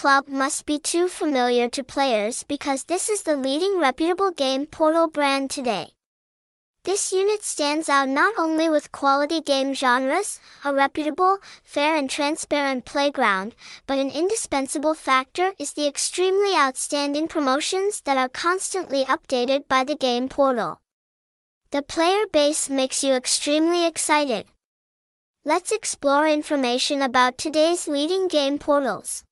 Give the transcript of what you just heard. Club must be too familiar to players because this is the leading reputable game portal brand today. This unit stands out not only with quality game genres, a reputable, fair and transparent playground, but an indispensable factor is the extremely outstanding promotions that are constantly updated by the game portal. The player base makes you extremely excited. Let's explore information about today's leading game portals.